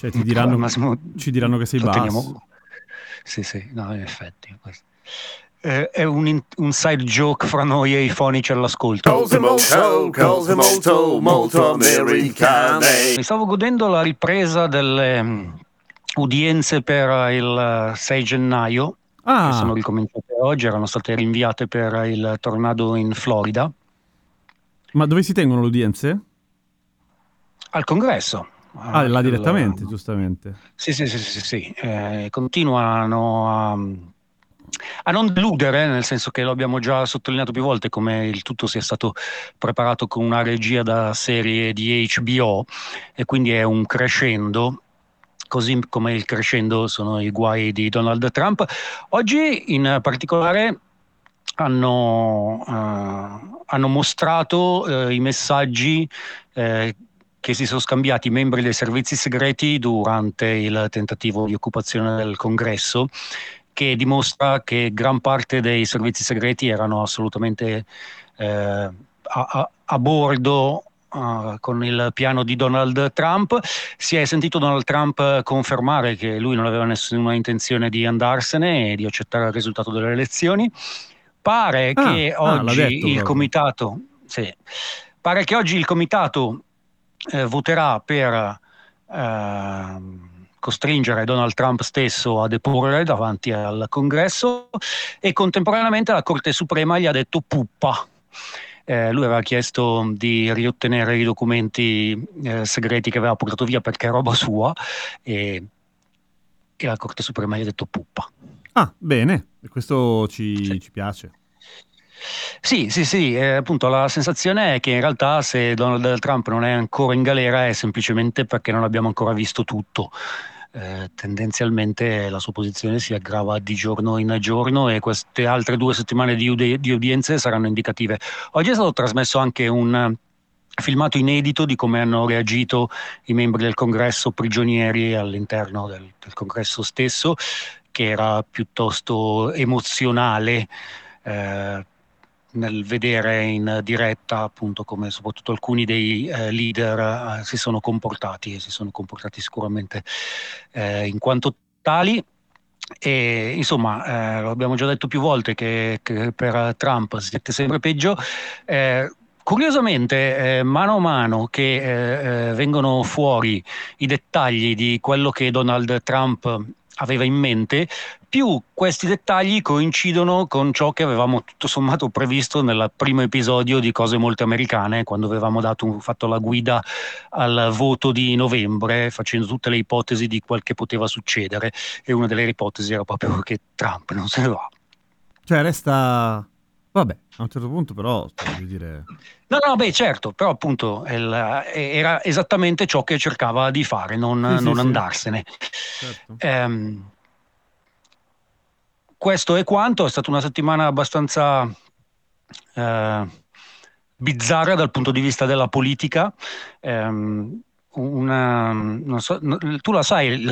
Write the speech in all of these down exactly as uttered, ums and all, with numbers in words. Cioè ti diranno, massimo, ci diranno che sei basso. Sì, sì, no, in effetti. Eh, è un, un side joke fra noi e i fonici all'ascolto. Cose molto, cose molto, molto americane. Mi stavo godendo la ripresa delle um, udienze per il sei gennaio, ah. che sono ricominciate oggi, erano state rinviate per il tornado in Florida. Ma dove si tengono le udienze? Al Congresso. Ah, là direttamente, giustamente. Sì, sì, sì, sì, sì. Eh, continuano a, a non deludere, nel senso che lo abbiamo già sottolineato più volte come il tutto sia stato preparato con una regia da serie di H B O e quindi è un crescendo, così come il crescendo sono i guai di Donald Trump. Oggi in particolare hanno, eh, hanno mostrato eh, i messaggi eh, che si sono scambiati i membri dei servizi segreti durante il tentativo di occupazione del Congresso, che dimostra che gran parte dei servizi segreti erano assolutamente eh, a, a, a bordo uh, con il piano di Donald Trump. Si è sentito Donald Trump confermare che lui non aveva nessuna intenzione di andarsene e di accettare il risultato delle elezioni. Pare ah, che ah, oggi detto, il comitato, sì, pare che oggi il comitato Eh, voterà per eh, costringere Donald Trump stesso a deporre davanti al Congresso e contemporaneamente la Corte Suprema gli ha detto puppa. Eh, lui aveva chiesto di riottenere i documenti eh, segreti che aveva portato via perché è roba sua e, e la Corte Suprema gli ha detto puppa. Ah, bene, questo ci, sì. ci piace. Sì, sì, sì, eh, appunto la sensazione è che in realtà se Donald Trump non è ancora in galera è semplicemente perché non abbiamo ancora visto tutto. Eh, tendenzialmente la sua posizione si aggrava di giorno in giorno e queste altre due settimane di, ude- di udienze saranno indicative. Oggi è stato trasmesso anche un filmato inedito di come hanno reagito i membri del Congresso prigionieri all'interno del, del Congresso stesso, che era piuttosto emozionale. Eh, nel vedere in diretta appunto come soprattutto alcuni dei eh, leader eh, si sono comportati e si sono comportati sicuramente eh, in quanto tali e insomma eh, lo abbiamo già detto più volte che, che per Trump si è sempre peggio. eh, Curiosamente, eh, mano a mano che eh, vengono fuori i dettagli di quello che Donald Trump aveva in mente, più questi dettagli coincidono con ciò che avevamo tutto sommato previsto nel primo episodio di Cose Molto Americane, quando avevamo dato, fatto la guida al voto di novembre, facendo tutte le ipotesi di quel che poteva succedere, e una delle ipotesi era proprio che Trump non se ne va. Cioè resta... Vabbè, a un certo punto però voglio dire... No, no, beh, certo, però appunto el, era esattamente ciò che cercava di fare, non, sì, non sì, andarsene. Sì. Certo. Ehm, questo è quanto, è stata una settimana abbastanza eh, bizzarra dal punto di vista della politica. Ehm, una, non so, tu la sai,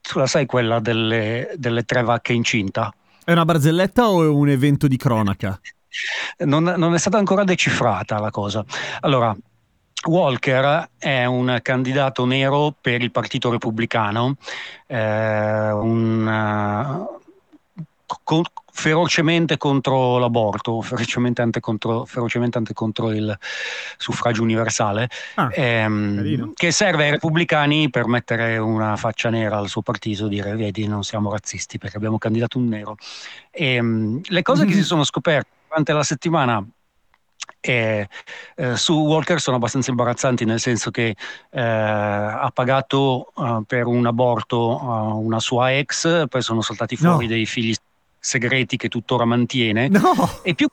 tu la sai quella delle, delle tre vacche incinta? È una barzelletta o è un evento di cronaca? Non, non è stata ancora decifrata la cosa. Allora, Walker è un candidato nero per il Partito Repubblicano, eh, un, uh, co- ferocemente contro l'aborto, ferocemente anche contro, ferocemente anche contro il suffragio universale, ah, ehm, che serve ai repubblicani per mettere una faccia nera al suo partito e dire vedi non siamo razzisti perché abbiamo candidato un nero. Ehm, le cose mm-hmm. che si sono scoperte durante la settimana eh, eh, su Walker sono abbastanza imbarazzanti, nel senso che eh, ha pagato eh, per un aborto eh, una sua ex, poi sono saltati fuori no. dei figli segreti che tuttora mantiene no. e più,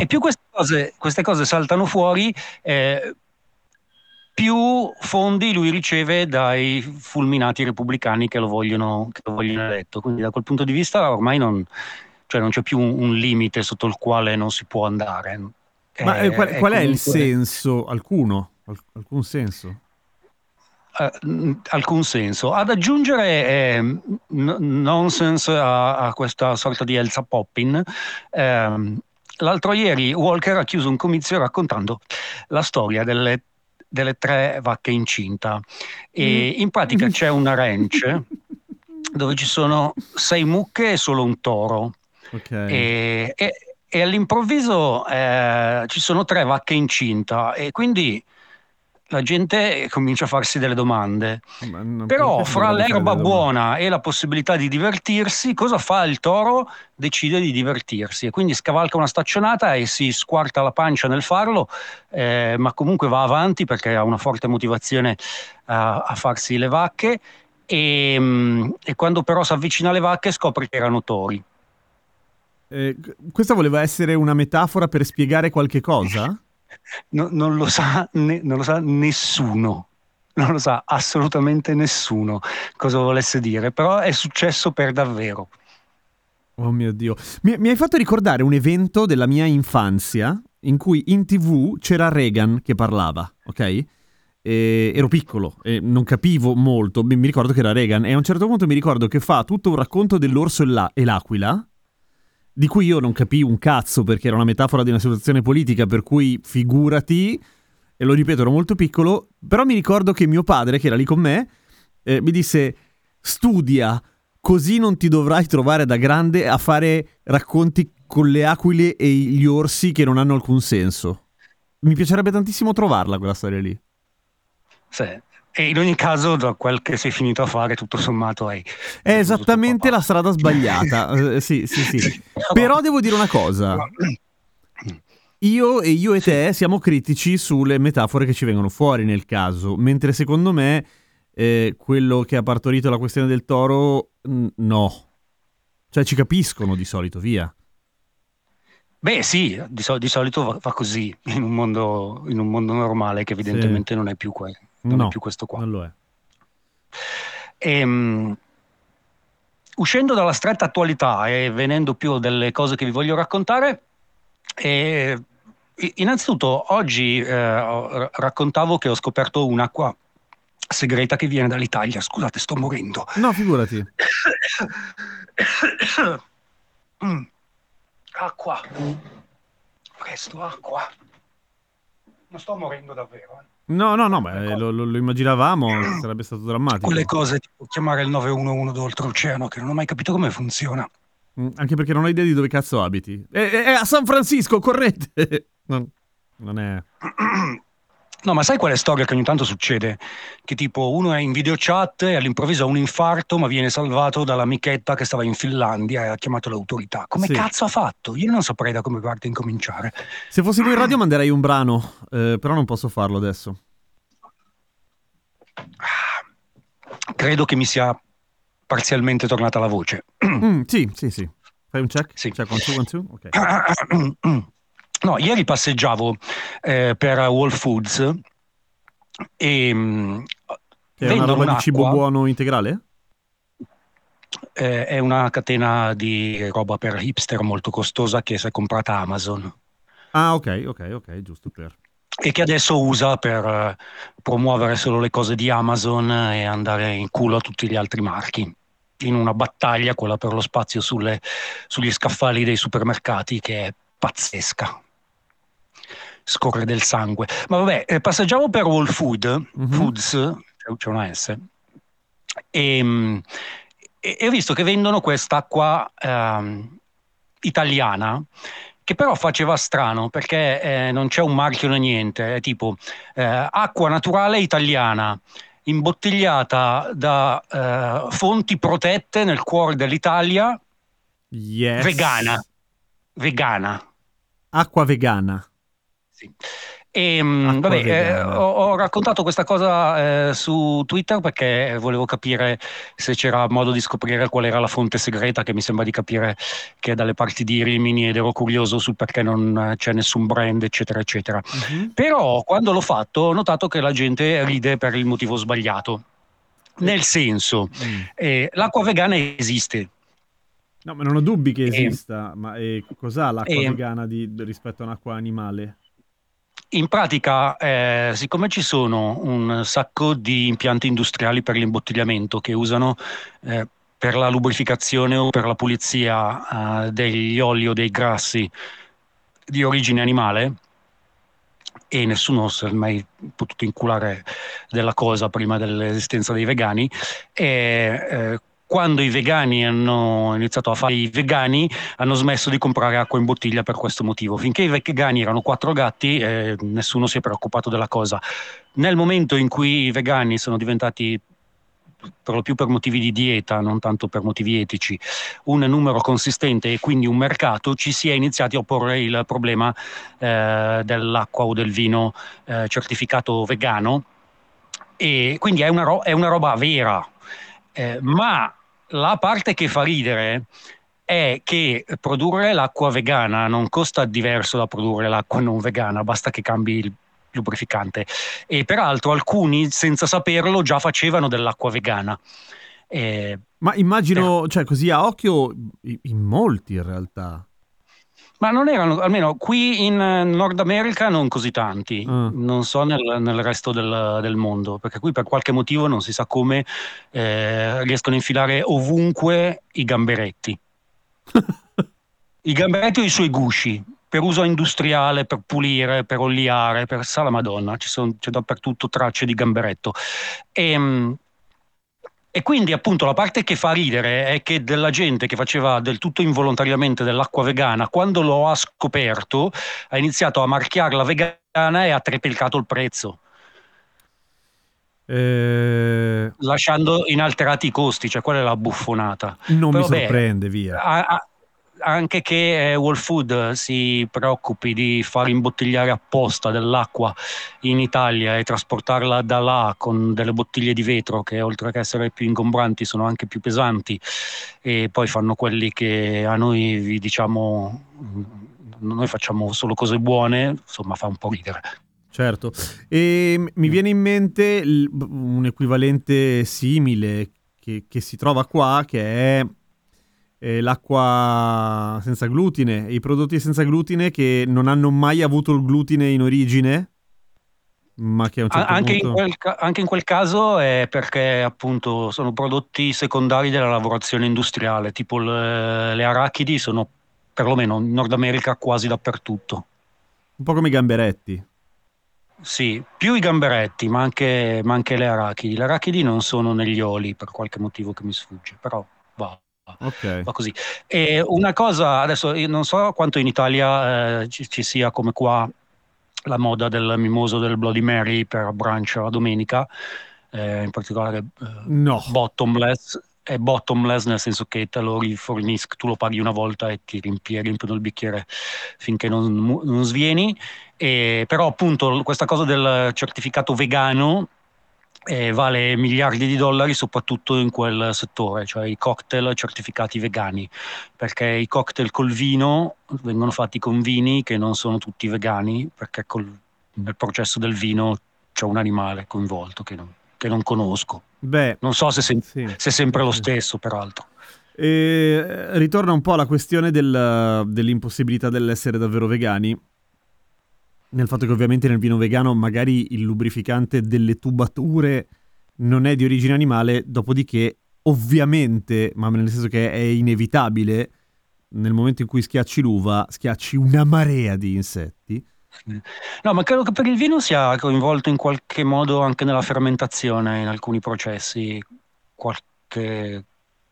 e più queste, cose, queste cose saltano fuori eh, più fondi lui riceve dai fulminati repubblicani che lo vogliono, che lo vogliono eletto. Quindi da quel punto di vista ormai non, cioè non c'è più un, un limite sotto il quale non si può andare. Ma è, qual, è, qual è il senso? Alcuno? Alcun senso? Uh, alcun senso. Ad aggiungere eh, n- nonsense a, a questa sorta di Elsa Poppin, ehm, l'altro ieri Walker ha chiuso un comizio raccontando la storia delle delle tre vacche incinta e in pratica c'è una ranch dove ci sono sei mucche e solo un toro, okay. e, e, e all'improvviso eh, ci sono tre vacche incinta e quindi la gente comincia a farsi delle domande. Però fra l'erba buona e la possibilità di divertirsi, cosa fa il toro? Decide di divertirsi e quindi scavalca una staccionata e si squarta la pancia nel farlo, eh, ma comunque va avanti perché ha una forte motivazione a, a farsi le vacche e, e quando però si avvicina alle vacche scopre che erano tori. Eh, questa voleva essere una metafora per spiegare qualche cosa? No, non lo sa, ne, non lo sa nessuno, non lo sa assolutamente nessuno cosa volesse dire, però è successo per davvero. Oh mio Dio, mi, mi hai fatto ricordare un evento della mia infanzia in cui in tivù c'era Reagan che parlava, ok? E, ero piccolo e non capivo molto, mi, mi ricordo che era Reagan e a un certo punto mi ricordo che fa tutto un racconto dell'orso e, la, e l'aquila, di cui io non capii un cazzo perché era una metafora di una situazione politica, per cui figurati, e lo ripeto, ero molto piccolo, però mi ricordo che mio padre, che era lì con me, eh, mi disse studia, così non ti dovrai trovare da grande a fare racconti con le aquile e gli orsi che non hanno alcun senso. Mi piacerebbe tantissimo trovarla quella storia lì. Sì. E in ogni caso, da quel che sei finito a fare, tutto sommato hai... È esattamente la strada sbagliata. uh, sì, sì, sì. Però devo dire una cosa. Io e io e te siamo critici sulle metafore che ci vengono fuori nel caso, mentre secondo me eh, quello che ha partorito la questione del toro, n- no. Cioè ci capiscono di solito, via. Beh sì, di, sol- di solito va-, va così, in un mondo, in un mondo normale che evidentemente sì. non è più quello. Non no, è più questo qua. Non lo è. E, um, uscendo dalla stretta attualità e venendo più delle cose che vi voglio raccontare, eh, innanzitutto oggi eh, raccontavo che ho scoperto un'acqua segreta che viene dall'Italia. Scusate, sto morendo. No, figurati. mm. Acqua. Presto, acqua. Non sto morendo davvero, eh. No, no, no, beh, lo, lo, lo immaginavamo, sarebbe stato drammatico. Quelle cose tipo chiamare il nove uno uno d'oltreoceano, che non ho mai capito come funziona. Mm, anche perché non ho idea di dove cazzo abiti. È, è, è a San Francisco, correte! Non, non è... No, ma sai quale storia che ogni tanto succede? Che tipo uno è in videochat e all'improvviso ha un infarto, ma viene salvato dall'amichetta che stava in Finlandia e ha chiamato l'autorità. Come sì. cazzo ha fatto? Io non saprei da come parte incominciare. Se fossi qui in radio manderei un brano, eh, però non posso farlo adesso. Credo che mi sia parzialmente tornata la voce. Mm, sì, sì, sì. Fai un check? Sì. Check one, two, one, two. Ok. No, ieri passeggiavo eh, per Whole Foods e mh, è una roba di cibo buono integrale? Eh, è una catena di roba per hipster molto costosa che si è comprata Amazon. Ah, ok, ok, ok, giusto per. E che adesso usa per eh, promuovere solo le cose di Amazon e andare in culo a tutti gli altri marchi. In una battaglia, quella per lo spazio sulle, sugli scaffali dei supermercati, che è pazzesca. Scorre del sangue. Ma vabbè, passeggiavo per Whole Foods, mm-hmm. Foods, c'è una S, e, e ho visto che vendono quest'acqua eh, italiana, che però faceva strano, perché eh, non c'è un marchio né niente, è tipo eh, acqua naturale italiana, imbottigliata da eh, fonti protette nel cuore dell'Italia, yes. vegana. Vegana. Acqua vegana. Sì. E, vabbè, eh, ho, ho raccontato questa cosa eh, su Twitter perché volevo capire se c'era modo di scoprire qual era la fonte segreta, che mi sembra di capire che è dalle parti di Rimini, ed ero curioso sul perché non c'è nessun brand eccetera eccetera. Uh-huh. Però quando l'ho fatto ho notato che la gente ride per il motivo sbagliato, nel senso mm. eh, l'acqua vegana esiste. No, ma non ho dubbi che esista, eh, ma eh, cos'ha l'acqua eh, vegana di, rispetto a un'acqua animale? In pratica, eh, siccome ci sono un sacco di impianti industriali per'imbottigliamento che usano eh, per la lubrificazione o per la pulizia eh, degli oli o dei grassi di origine animale, e nessuno si è mai potuto inculare della cosa prima dell'esistenza dei vegani, e, eh, quando i vegani hanno iniziato a fare i vegani hanno smesso di comprare acqua in bottiglia per questo motivo. Finché i vegani erano quattro gatti eh, nessuno si è preoccupato della cosa. Nel momento in cui i vegani sono diventati, per lo più per motivi di dieta, non tanto per motivi etici, un numero consistente e quindi un mercato, ci si è iniziati a porre il problema eh, dell'acqua o del vino eh, certificato vegano, e quindi è una, ro- è una roba vera. Eh, ma la parte che fa ridere è che produrre l'acqua vegana non costa diverso da produrre l'acqua non vegana, basta che cambi il lubrificante. E peraltro alcuni, senza saperlo, già facevano dell'acqua vegana. Eh, ma immagino, eh, cioè così a occhio, in molti in realtà. Ma non erano, almeno qui in Nord America non così tanti, mm. non so nel, nel resto del, del mondo, perché qui per qualche motivo non si sa come eh, riescono a infilare ovunque i gamberetti, i gamberetti o i suoi gusci, per uso industriale, per pulire, per oliare, per sala Madonna, ci sono, c'è dappertutto tracce di gamberetto. E, E quindi appunto la parte che fa ridere è che della gente che faceva del tutto involontariamente dell'acqua vegana, quando lo ha scoperto, ha iniziato a marchiarla vegana e ha triplicato il prezzo, eh... lasciando inalterati i costi, cioè quella è la buffonata. Non Però mi beh, sorprende, via. A, a, anche che eh, Whole Foods si preoccupi di far imbottigliare apposta dell'acqua in Italia e trasportarla da là con delle bottiglie di vetro che, oltre che essere più ingombranti, sono anche più pesanti, e poi fanno quelli che a noi vi diciamo noi facciamo solo cose buone, insomma fa un po' ridere. Certo. E mi viene in mente l- un equivalente simile che, che si trova qua, che è l'acqua senza glutine, i prodotti senza glutine che non hanno mai avuto il glutine in origine, ma che a un certo anche, punto... in quel ca- anche in quel caso è perché appunto sono prodotti secondari della lavorazione industriale, tipo le, le arachidi sono perlomeno in Nord America quasi dappertutto, un po' come i gamberetti. Sì, più i gamberetti, ma anche, ma anche le arachidi. Le arachidi non sono negli oli per qualche motivo che mi sfugge, però va. Okay. Va così. E una cosa, adesso io non so quanto in Italia eh, ci, ci sia come qua la moda del mimoso, del Bloody Mary per brunch la domenica, eh, in particolare eh, no. bottomless, è bottomless nel senso che te lo rifornisco, tu lo paghi una volta e ti riempie, riempiono il bicchiere finché non, non svieni. E, però appunto questa cosa del certificato vegano Eh, vale miliardi di dollari, soprattutto in quel settore, cioè i cocktail certificati vegani, perché i cocktail col vino vengono fatti con vini che non sono tutti vegani, perché col, nel processo del vino c'è un animale coinvolto che non, che non conosco. Beh, non so se, se, sì, se è sempre sì. lo stesso, peraltro. E, ritorna un po' alla questione del, dell'impossibilità dell'essere davvero vegani. Nel fatto che ovviamente nel vino vegano magari il lubrificante delle tubature non è di origine animale, dopodiché ovviamente, ma nel senso che è inevitabile, nel momento in cui schiacci l'uva, schiacci una marea di insetti. No, ma credo che per il vino sia coinvolto in qualche modo anche nella fermentazione, in alcuni processi, qualche,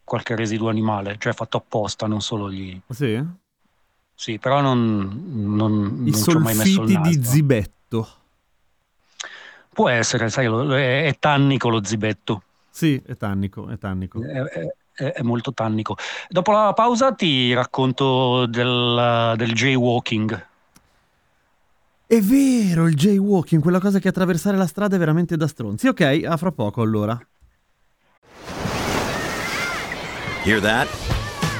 qualche residuo animale, cioè fatto apposta, non solo gli... Sì? Sì, però non, non, non ci ho mai messo il naso. I solfiti di zibetto. Può essere, sai, è, è tannico lo zibetto. Sì, è tannico, è tannico. È, è, è molto tannico. Dopo la pausa ti racconto del, del jaywalking. È vero, il jaywalking, quella cosa che attraversare la strada è veramente da stronzi. Ok, a fra poco allora. Hear that?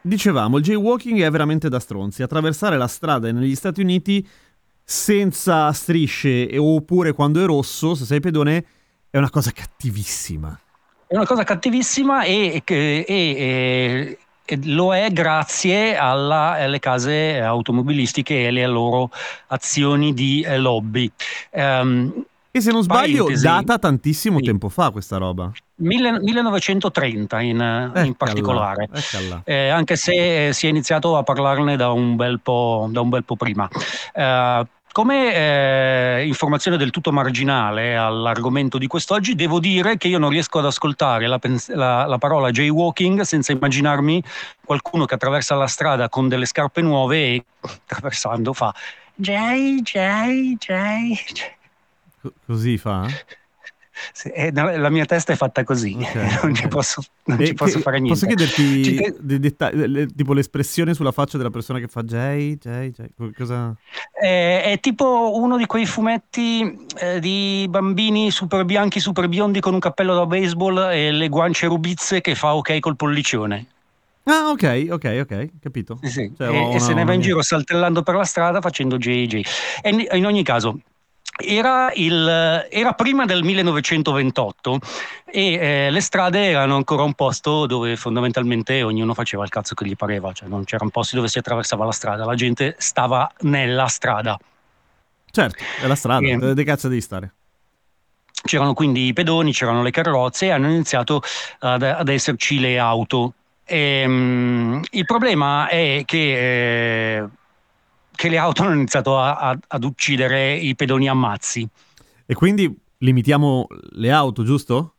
Dicevamo, il jaywalking è veramente da stronzi. Attraversare la strada negli Stati Uniti senza strisce, oppure quando è rosso, se sei pedone, è una cosa cattivissima. È una cosa cattivissima e, e, e, e lo è grazie alla, alle case automobilistiche e alle loro azioni di lobby. Um, e se non sbaglio, parentesi, data tantissimo sì. tempo fa questa roba. millenovecentotrenta in, eh, in particolare, eh, eh, anche se eh, si è iniziato a parlarne da un bel po', da un bel po' prima. Eh, Come eh, informazione del tutto marginale all'argomento di quest'oggi, devo dire che io non riesco ad ascoltare la, pens- la, la parola jaywalking senza immaginarmi qualcuno che attraversa la strada con delle scarpe nuove e attraversando fa jay, jay, jay. C- così fa? Eh, la mia testa è fatta così, okay, non ci posso, non ci posso che, fare niente. Posso chiederti te... dei dettagli, le, tipo l'espressione sulla faccia della persona che fa Jay, Jay, Jay, cosa? Eh, è tipo uno di quei fumetti eh, di bambini super bianchi, super biondi con un cappello da baseball e le guance rubizze che fa ok col pollicione. Ah, ok, ok, ok, capito. Eh sì, cioè, e, una, e se ne va in mia... giro saltellando per la strada facendo Jay, Jay. E in, in ogni caso... Era, il, era prima del millenovecentoventotto e eh, le strade erano ancora un posto dove fondamentalmente ognuno faceva il cazzo che gli pareva, cioè non c'erano posti dove si attraversava la strada, la gente stava nella strada. Certo, è la strada, e... dove cazzo devi stare? C'erano quindi i pedoni, c'erano le carrozze e hanno iniziato ad, ad esserci le auto. E, um, il problema è che... Eh, che le auto hanno iniziato a, a, ad uccidere i pedoni a mazzi. E quindi limitiamo le auto, giusto?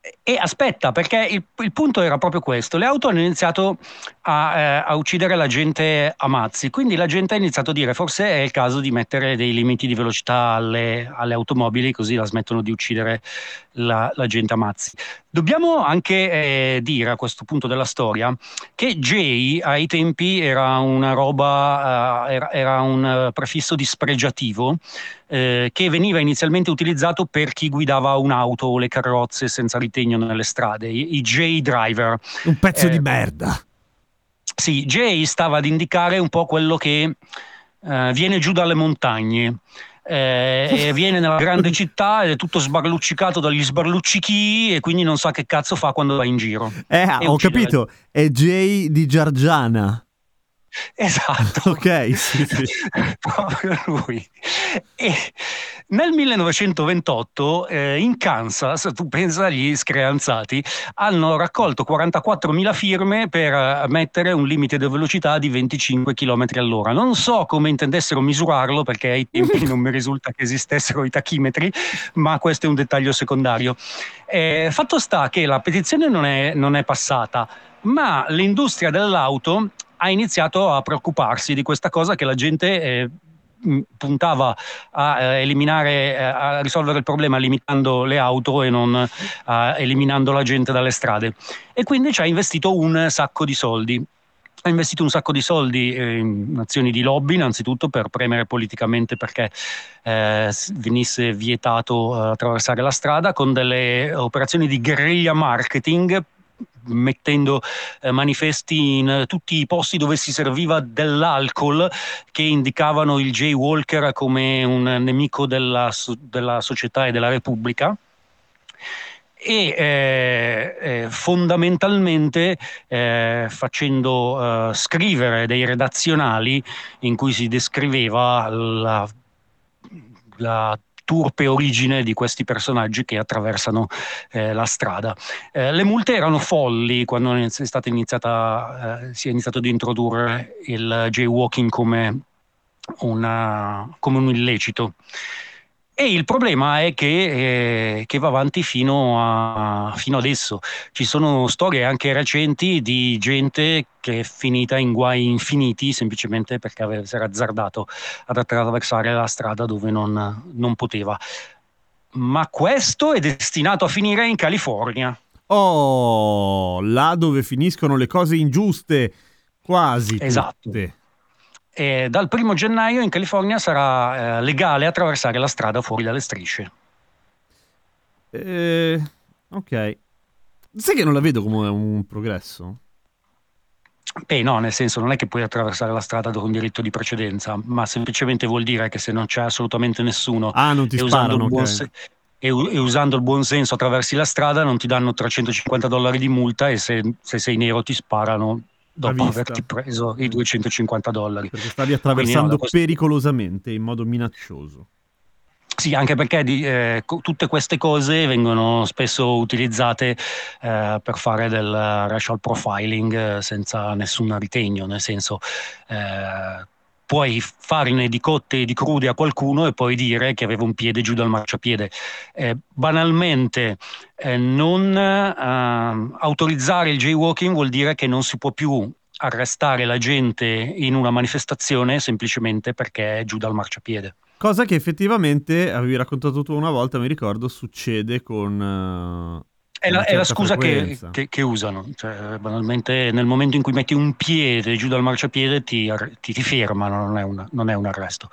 E, e aspetta, perché il, il punto era proprio questo. Le auto hanno iniziato a, eh, a uccidere la gente a mazzi, quindi la gente ha iniziato a dire forse è il caso di mettere dei limiti di velocità alle, alle automobili, così la smettono di uccidere la, la gente a mazzi. Dobbiamo anche eh, dire a questo punto della storia che Jay ai tempi era una roba, eh, era, era un prefisso dispregiativo eh, che veniva inizialmente utilizzato per chi guidava un'auto o le carrozze senza ritegno nelle strade, i, i Jay driver. Un pezzo eh, di merda. Sì, Jay stava ad indicare un po' quello che eh, viene giù dalle montagne. Eh, e viene nella grande città ed è tutto sbarluccicato dagli sbarluccichi e quindi non sa che cazzo fa quando va in giro. Eh, ho capito, è Jay di Giargiana. Esatto. Ok, sì, sì. Proprio lui. E nel millenovecentoventotto eh, in Kansas, tu pensa agli screanzati, hanno raccolto quarantaquattromila firme per mettere un limite di velocità di venticinque chilometri all'ora. Non so come intendessero misurarlo perché ai tempi non mi risulta che esistessero i tachimetri, ma questo è un dettaglio secondario. Eh, fatto sta che la petizione non è, non è passata, ma l'industria dell'auto ha iniziato a preoccuparsi di questa cosa, che la gente eh, puntava a eh, eliminare, eh, a risolvere il problema limitando le auto e non eh, eliminando la gente dalle strade. E quindi ci ha investito un sacco di soldi. Ha investito un sacco di soldi eh, in azioni di lobby, innanzitutto per premere politicamente perché eh, venisse vietato eh, attraversare la strada, con delle operazioni di guerriglia marketing, mettendo eh, manifesti in eh, tutti i posti dove si serviva dell'alcol, che indicavano il Jay Walker come un nemico della, so- della società e della Repubblica. E eh, eh, fondamentalmente eh, facendo eh, scrivere dei redazionali in cui si descriveva la, la turpe origine di questi personaggi che attraversano eh, la strada. Eh, le multe erano folli quando è stata iniziata, eh, si è iniziato ad introdurre il jaywalking come, una, come un illecito. E il problema è che, eh, che va avanti fino a, fino adesso. Ci sono storie anche recenti di gente che è finita in guai infiniti semplicemente perché ave- si era azzardato ad attraversare la strada dove non, non poteva. Ma questo è destinato a finire in California. Oh, là dove finiscono le cose ingiuste, quasi esatto. Tutte. E dal primo gennaio in California sarà eh, legale attraversare la strada fuori dalle strisce. Eh, ok. Sai che non la vedo come un progresso? Beh, no, nel senso non è che puoi attraversare la strada con diritto di precedenza, ma semplicemente vuol dire che se non c'è assolutamente nessuno ah, non ti e, sparano, usando okay. se- e, u- e usando il buon senso attraversi la strada non ti danno trecentocinquanta dollari di multa, e se, se sei nero ti sparano dopo averti preso i duecentocinquanta dollari perché stavi attraversando Quindi, no, questo... pericolosamente, in modo minaccioso. Sì, anche perché di, eh, co- tutte queste cose vengono spesso utilizzate eh, per fare del racial profiling eh, senza nessun ritegno, nel senso eh, puoi farne di cotte e di crude a qualcuno e poi dire che aveva un piede giù dal marciapiede. Eh, banalmente eh, non eh, autorizzare il jaywalking vuol dire che non si può più arrestare la gente in una manifestazione semplicemente perché è giù dal marciapiede. Cosa che effettivamente, avevi raccontato tu una volta, mi ricordo, succede con... Uh, è, la, è la scusa che, che, che usano. Cioè, banalmente, nel momento in cui metti un piede giù dal marciapiede ti, ti, ti fermano, non è, una, non è un arresto.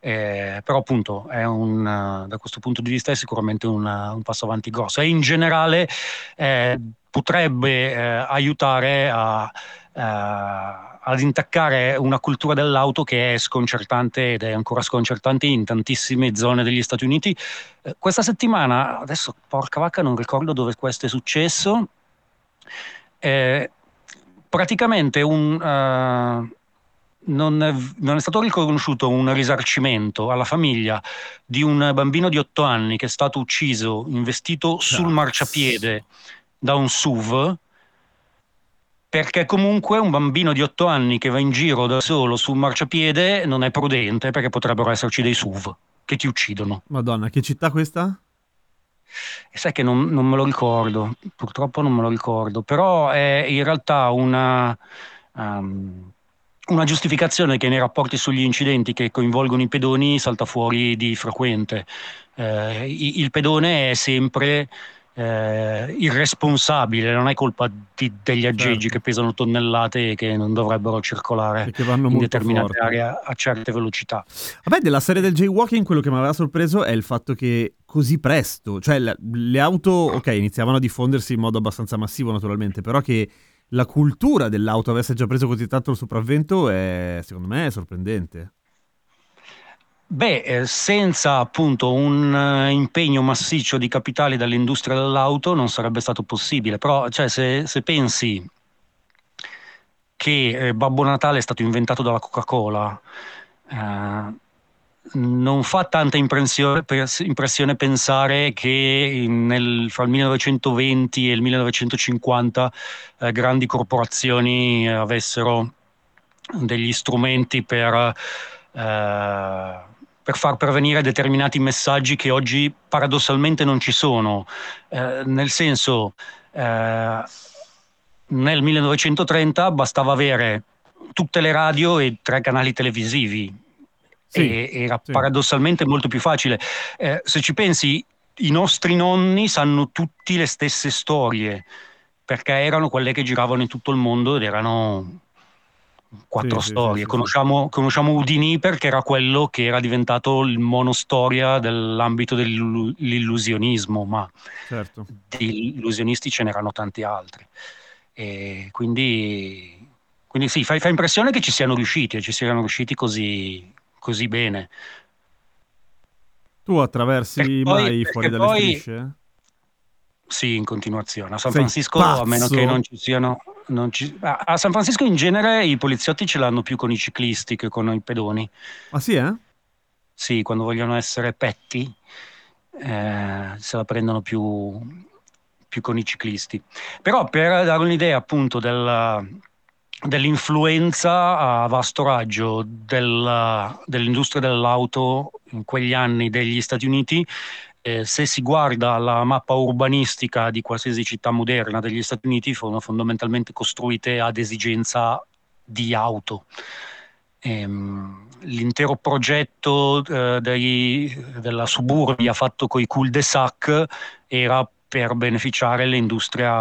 Eh, però appunto, è un, da questo punto di vista è sicuramente una, un passo avanti grosso. E in generale eh, potrebbe eh, aiutare a... Eh, ad intaccare una cultura dell'auto che è sconcertante ed è ancora sconcertante in tantissime zone degli Stati Uniti. Eh, questa settimana, adesso porca vacca non ricordo dove questo è successo, eh, praticamente un, eh, non, è, non è stato riconosciuto un risarcimento alla famiglia di un bambino di otto anni che è stato ucciso investito sul marciapiede da un S U V, perché comunque un bambino di otto anni che va in giro da solo sul marciapiede non è prudente, perché potrebbero esserci dei S U V che ti uccidono. Madonna, che città questa? E sai che non, non me lo ricordo, purtroppo non me lo ricordo, però è in realtà una, um, una giustificazione che nei rapporti sugli incidenti che coinvolgono i pedoni salta fuori di frequente. Eh, il pedone è sempre... Eh, irresponsabile, non è colpa di, degli aggeggi certo. che pesano tonnellate e che non dovrebbero circolare in determinate forte. aree a certe velocità. Vabbè, della serie del jaywalking quello che mi aveva sorpreso è il fatto che così presto, cioè le, le auto ok iniziavano a diffondersi in modo abbastanza massivo naturalmente, però che la cultura dell'auto avesse già preso così tanto il sopravvento è, secondo me, è sorprendente. Beh, senza appunto un uh, impegno massiccio di capitali dall'industria dell'auto non sarebbe stato possibile, però cioè, se, se pensi che eh, Babbo Natale è stato inventato dalla Coca-Cola, eh, non fa tanta impressione, impressione pensare che nel, fra il millenovecentoventi e il millenovecentocinquanta eh, grandi corporazioni avessero degli strumenti per... Eh, per far pervenire determinati messaggi che oggi paradossalmente non ci sono, eh, nel senso eh, nel millenovecentotrenta bastava avere tutte le radio e tre canali televisivi, sì, e era sì. paradossalmente molto più facile. Eh, se ci pensi, i nostri nonni sanno tutti le stesse storie perché erano quelle che giravano in tutto il mondo ed erano... Quattro sì, storie. Sì, sì, conosciamo, sì. conosciamo Houdini perché era quello che era diventato il monostoria dell'ambito dell'illusionismo, ma certo. di illusionisti ce n'erano tanti altri. E quindi, quindi sì, fa, fa impressione che ci siano riusciti e ci siano riusciti così, così bene. Tu attraversi perché mai poi, fuori dalle poi... strisce? Sì, in continuazione. A San Sei Francisco, pazzo. a meno che non ci siano... Non ci... A San Francisco in genere i poliziotti ce l'hanno più con i ciclisti che con i pedoni. Ah sì, eh? Sì, quando vogliono essere petti eh, se la prendono più, più con i ciclisti. Però per dare un'idea appunto del, dell'influenza a vasto raggio del, dell'industria dell'auto in quegli anni degli Stati Uniti. Eh, se si guarda la mappa urbanistica di qualsiasi città moderna degli Stati Uniti, sono fondamentalmente costruite ad esigenza di auto. Ehm, l'intero progetto eh, dei, della suburbia fatto coi cul-de-sac era per beneficiare l'industria,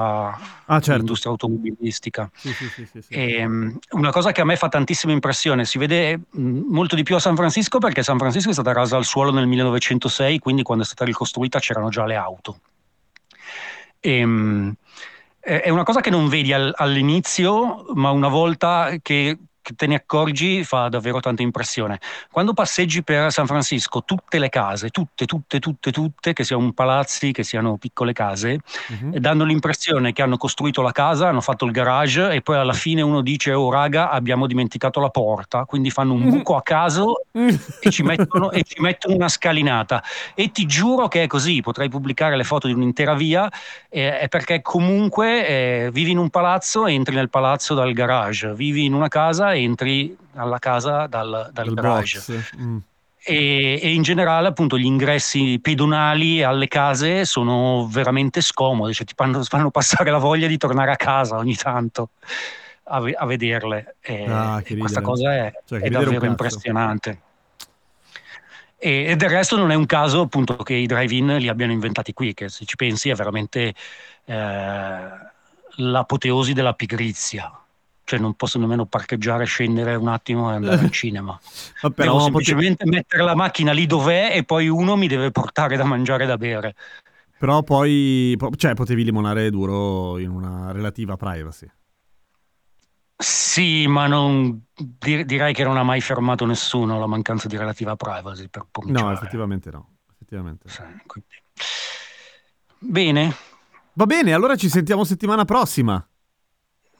ah, certo. l'industria automobilistica. Sì, sì, sì, sì, sì. E, um, una cosa che a me fa tantissima impressione, si vede mh, molto di più a San Francisco, perché San Francisco è stata rasa al suolo nel millenovecentosei, quindi quando è stata ricostruita c'erano già le auto. E, um, è una cosa che non vedi al, all'inizio, ma una volta che, che te ne accorgi fa davvero tanta impressione. Quando passeggi per San Francisco, tutte le case, tutte, tutte, tutte, tutte, che siano palazzi, che siano piccole case, uh-huh. danno l'impressione che hanno costruito la casa, hanno fatto il garage e poi alla fine uno dice: oh raga, abbiamo dimenticato la porta, quindi fanno un buco a caso e ci mettono, e ci mettono una scalinata. E ti giuro che è così, potrei pubblicare le foto di un'intera via, eh, è perché comunque eh, vivi in un palazzo, entri nel palazzo dal garage, vivi in una casa, entri alla casa dal, dal garage. Mm. E, e in generale appunto gli ingressi pedonali alle case sono veramente scomodi, cioè ti fanno passare la voglia di tornare a casa ogni tanto a, a vederle. E, ah, e questa cosa è, cioè, è davvero impressionante. E, e del resto non è un caso appunto che i drive-in li abbiano inventati qui, che se ci pensi è veramente eh, l'apoteosi della pigrizia. Cioè non posso nemmeno parcheggiare, scendere un attimo e andare al cinema. Vabbè, devo semplicemente poter... mettere la macchina lì dov'è e poi uno mi deve portare da mangiare e da bere. Però poi, cioè, potevi limonare duro in una relativa privacy. Sì, ma non direi che non ha mai fermato nessuno la mancanza di relativa privacy, per cominciare. No, effettivamente no. Effettivamente. Sì, quindi... Bene. Va bene, allora ci sentiamo settimana prossima.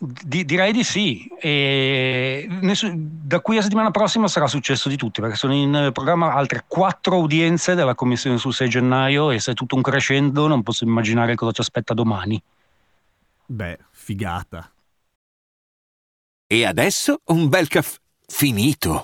Di, direi di sì, e ness- da qui a settimana prossima sarà successo di tutti, perché sono in programma altre quattro udienze della commissione sul sei gennaio e se è tutto un crescendo non posso immaginare cosa ci aspetta domani. Beh, figata. E adesso un bel caffè finito.